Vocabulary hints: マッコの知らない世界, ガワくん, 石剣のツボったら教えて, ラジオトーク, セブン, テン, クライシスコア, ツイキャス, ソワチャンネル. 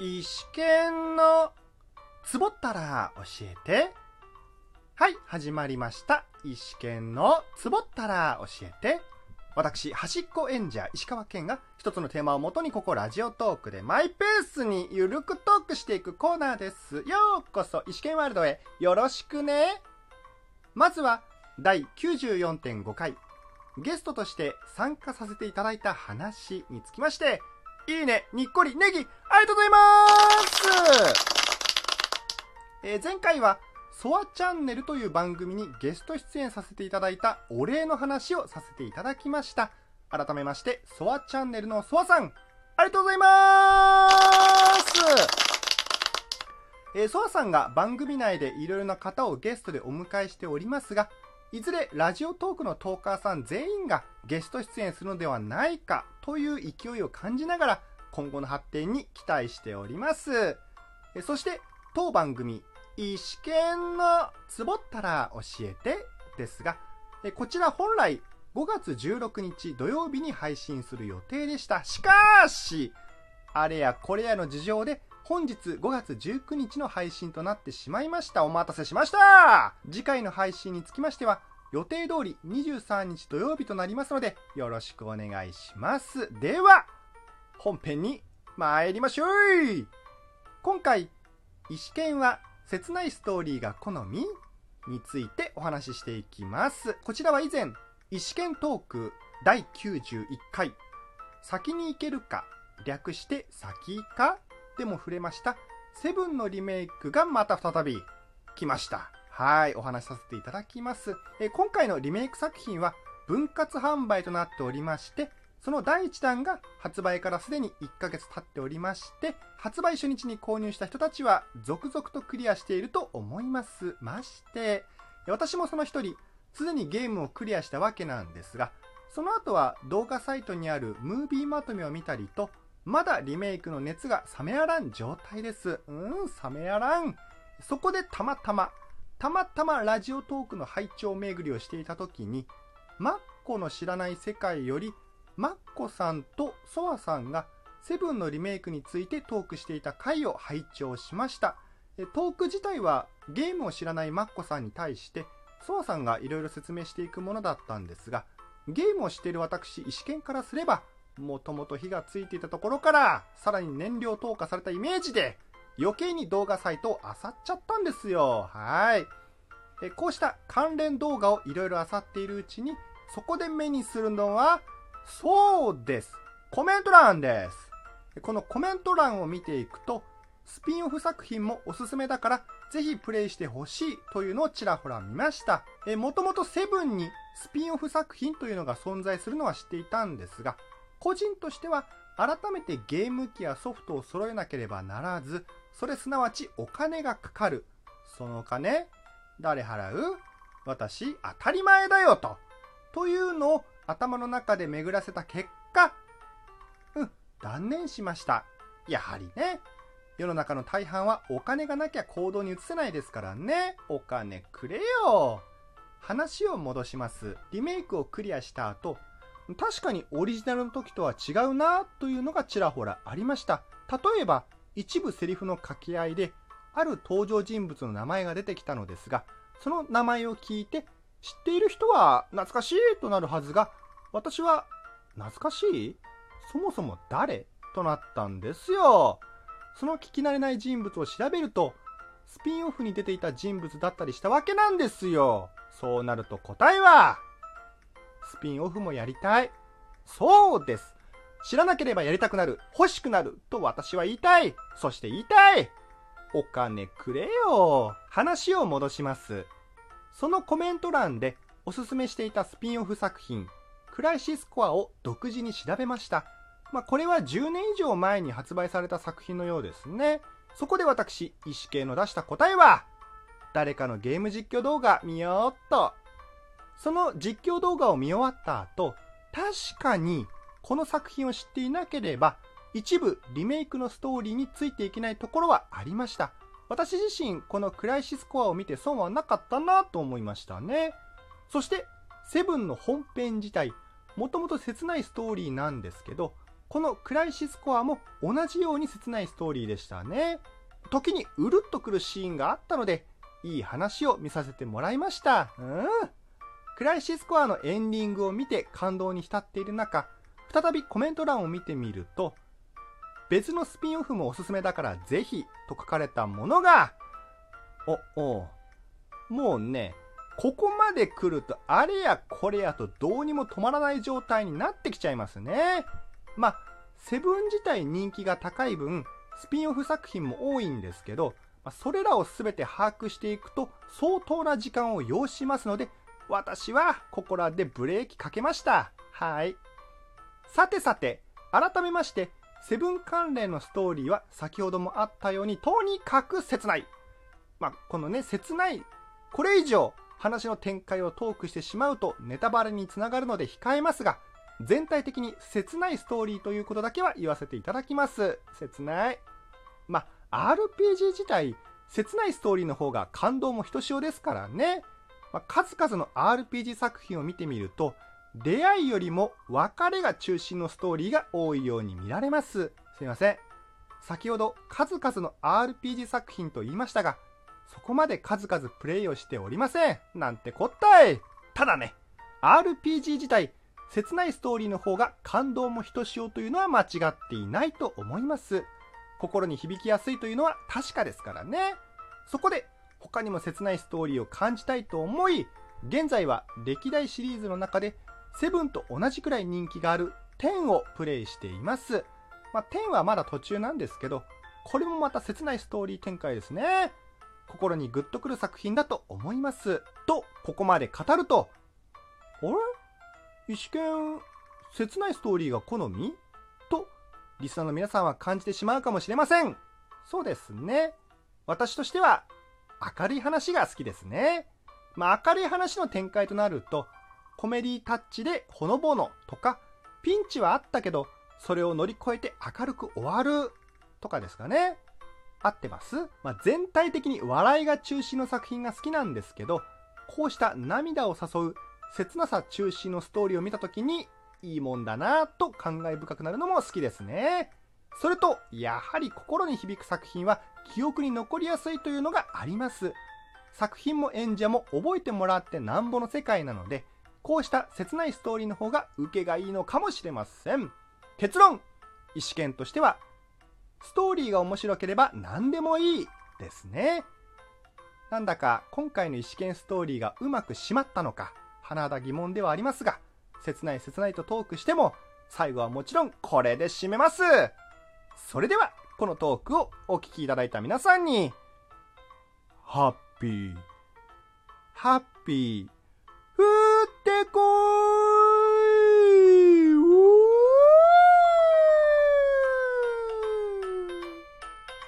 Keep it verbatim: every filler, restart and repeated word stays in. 石剣のツボったら教えて。はい、始まりました。石剣のツボったら教えて。私、端っこ演者、石川健が一つのテーマをもとにここラジオトークでマイペースにゆるくトークしていくコーナーです。ようこそ石剣ワールドへよろしくね。まずはだいきゅうじゅうよんてんごかい、ゲストとして参加させていただいた話につきまして、いいね、にっこり、ネギ、ありがとうございます。えー、前回はソワチャンネルという番組にゲスト出演させていただいたお礼の話をさせていただきました。改めまして、ソワチャンネルのソワさん、ありがとうございます。えー、ソワさんが番組内でいろいろな方をゲストでお迎えしておりますが、いずれラジオトークのトーカーさん全員がゲスト出演するのではないかという勢いを感じながら、今後の発展に期待しております。えそして当番組「石剣のツボったら教えて」ですが、えこちら本来ごがつじゅうろくにち土曜日に配信する予定でした。しかしあれやこれやの事情で本日ごがつじゅうくにちの配信となってしまいました。お待たせしました。次回の配信につきましては予定通りにじゅうさんにち土曜日となりますので、よろしくお願いします。では本編に参りましょう。今回石剣は切ないストーリーが好みについてお話ししていきます。こちらは以前石剣トークだいきゅうじゅういっかい、先に行けるか、略して先かでも触れましたセブンのリメイクがまた再び来ました。はい、お話しさせていただきます。え今回のリメイク作品は分割販売となっておりまして、そのだいいちだんが発売からすでにいっかげつ経っておりまして、発売初日に購入した人たちは続々とクリアしていると思いますまして、私もその一人、すでにゲームをクリアしたわけなんですが、その後は動画サイトにあるムービーまとめを見たりと、まだリメイクの熱が冷めやらん状態です。うーん、冷めやらん。そこでたまたま、たまたまラジオトークの拝聴巡りをしていた時に、マッコの知らない世界より、マッコさんとソワさんがセブンのリメイクについてトークしていた回を拝聴しました。トーク自体はゲームを知らないマッコさんに対して、ソワさんがいろいろ説明していくものだったんですが、ゲームをしている私、石剣からすれば、もともと火がついていたところからさらに燃料投下されたイメージで余計に動画サイトを漁っちゃったんですよ。はい、えこうした関連動画をいろいろ漁っているうちに、そこで目にするのはそうです、コメント欄です。このコメント欄を見ていくと、スピンオフ作品もおすすめだからぜひプレイしてほしいというのをちらほら見ました。えもともとセブンにスピンオフ作品というのが存在するのは知っていたんですが、個人としては改めてゲーム機やソフトを揃えなければならず、それすなわちお金がかかる。そのお金、誰払う？私、当たり前だよと。というのを頭の中で巡らせた結果、うん、断念しました。やはりね、世の中の大半はお金がなきゃ行動に移せないですからね。お金くれよ。話を戻します。リメイクをクリアした後、確かにオリジナルの時とは違うなというのがちらほらありました。例えば一部セリフの掛け合いである登場人物の名前が出てきたのですが、その名前を聞いて知っている人は懐かしいとなるはずが、私は懐かしい？そもそも誰？となったんですよ。その聞き慣れない人物を調べると、スピンオフに出ていた人物だったりしたわけなんですよ。そうなると答えは、スピンオフもやりたい。そうです、知らなければやりたくなる、欲しくなると私は言いたい。そして言いたい、お金くれよ。話を戻します。そのコメント欄でおすすめしていたスピンオフ作品クライシスコアを独自に調べました。まあ、これはじゅうねんいじょう前に発売された作品のようですね。そこで私石系の出した答えは、誰かのゲーム実況動画見よっと。その実況動画を見終わった後、確かにこの作品を知っていなければ一部リメイクのストーリーについていけないところはありました。私自身このクライシスコアを見て損はなかったなと思いましたね。そしてセブンの本編自体、もともと切ないストーリーなんですけど、このクライシスコアも同じように切ないストーリーでしたね。時にうるっとくるシーンがあったので、いい話を見させてもらいました。うん。クライシスコアのエンディングを見て感動に浸っている中、再びコメント欄を見てみると、別のスピンオフもおすすめだからぜひと書かれたものが、お、おう、もうね、ここまで来るとあれやこれやとどうにも止まらない状態になってきちゃいますね。まあ、セブン自体人気が高い分、スピンオフ作品も多いんですけど、それらを全て把握していくと相当な時間を要しますので、私はここらでブレーキかけました。はい。さてさて、改めまして、セブン関連のストーリーは先ほどもあったようにとにかく切ない。まあ、このね、切ない。これ以上話の展開をトークしてしまうとネタバレにつながるので控えますが、全体的に切ないストーリーということだけは言わせていただきます。切ない。まあ、アールピージー 自体、切ないストーリーの方が感動もひとしおですからね。まあ、数々の アールピージー 作品を見てみると、出会いよりも別れが中心のストーリーが多いように見られます。すいません。先ほど数々の アールピージー 作品と言いましたが、そこまで数々プレイをしておりません。なんてこったい。ただね、アールピージー 自体、切ないストーリーの方が感動もひとしおというのは間違っていないと思います。心に響きやすいというのは確かですからね。そこで他にも切ないストーリーを感じたいと思い、現在は歴代シリーズの中でセブンと同じくらい人気があるテンをプレイしています。まあ、テンはまだ途中なんですけど、これもまた切ないストーリー展開ですね。心にグッとくる作品だと思います。と、ここまで語ると、あれ？石剣、切ないストーリーが好み？と、リスナーの皆さんは感じてしまうかもしれません。そうですね。私としては、明るい話が好きですね。まあ、明るい話の展開となると、コメディタッチでほのぼのとか、ピンチはあったけど、それを乗り越えて明るく終わるとかですかね。合ってます？まあ、全体的に笑いが中心の作品が好きなんですけど、こうした涙を誘う、切なさ中心のストーリーを見たときにいいもんだなぁと感慨深くなるのも好きですね。それと、やはり心に響く作品は記憶に残りやすいというのがあります。作品も演者も覚えてもらってなんぼの世界なので、こうした切ないストーリーの方が受けがいいのかもしれません。結論！意思見としては、ストーリーが面白ければ何でもいいですね。なんだか今回の意思見ストーリーがうまく締まったのか、甚だ疑問ではありますが、切ない切ないとトークしても、最後はもちろんこれで締めます。それでは、このトークをお聞きいただいた皆さんに、ハッピー、ハッピー、ふーってこー